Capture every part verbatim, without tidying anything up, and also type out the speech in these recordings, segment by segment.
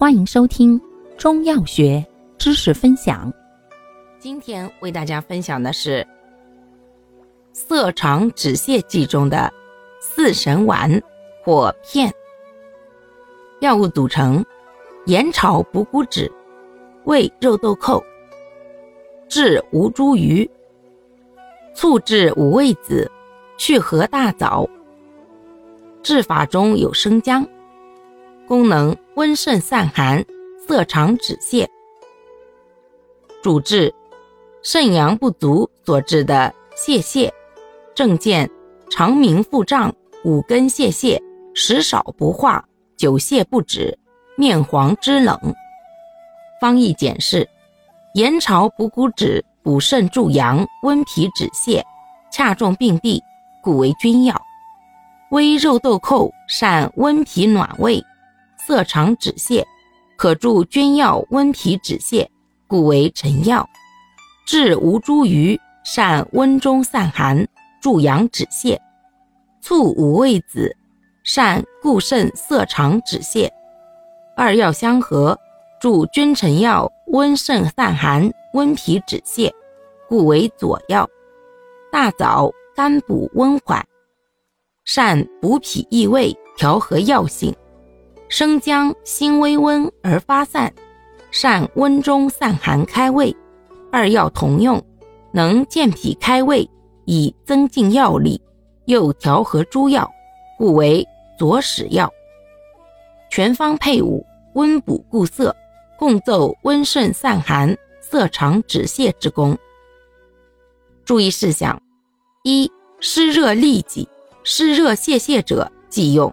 欢迎收听中药学知识分享。今天为大家分享的是色肠止泻剂中的四神丸或片。药物组成：盐炒补骨脂、味肉豆蔻、炙吴茱萸、醋制五味子、去核大枣。制法中有生姜。功能温肾散寒，色肠止泻。主治肾阳不足所致的泄泻、症见肠鸣腹胀、五根泄泻、食少不化、久泻不止、面黄肢冷。方义简释：盐炒补骨脂补肾助阳，温脾止泻，恰中病地，故为君药。微肉豆蔻善温脾暖胃，色肠止泻，可助君药温脾止泻，故为臣药。炙吴茱萸善温中散寒，助阳止泻。醋五味子善固肾色肠止泻。二药相合，助君臣药温肾散寒，温脾止泻，故为佐药。大枣甘补温缓，善补脾益胃，调和药性。生姜辛微温而发散，善温中散寒开胃。二药同用，能健脾开胃，以增进药力，又调和诸药，故为佐使药。全方配伍，温补固涩，共奏温肾散寒、色肠止泻之功。注意事项：一、湿热痢疾、湿热泄泻者忌用；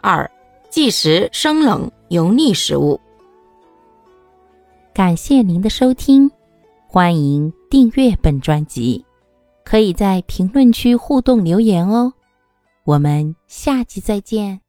二、忌食生冷油腻食物。感谢您的收听，欢迎订阅本专辑，可以在评论区互动留言哦。我们下期再见。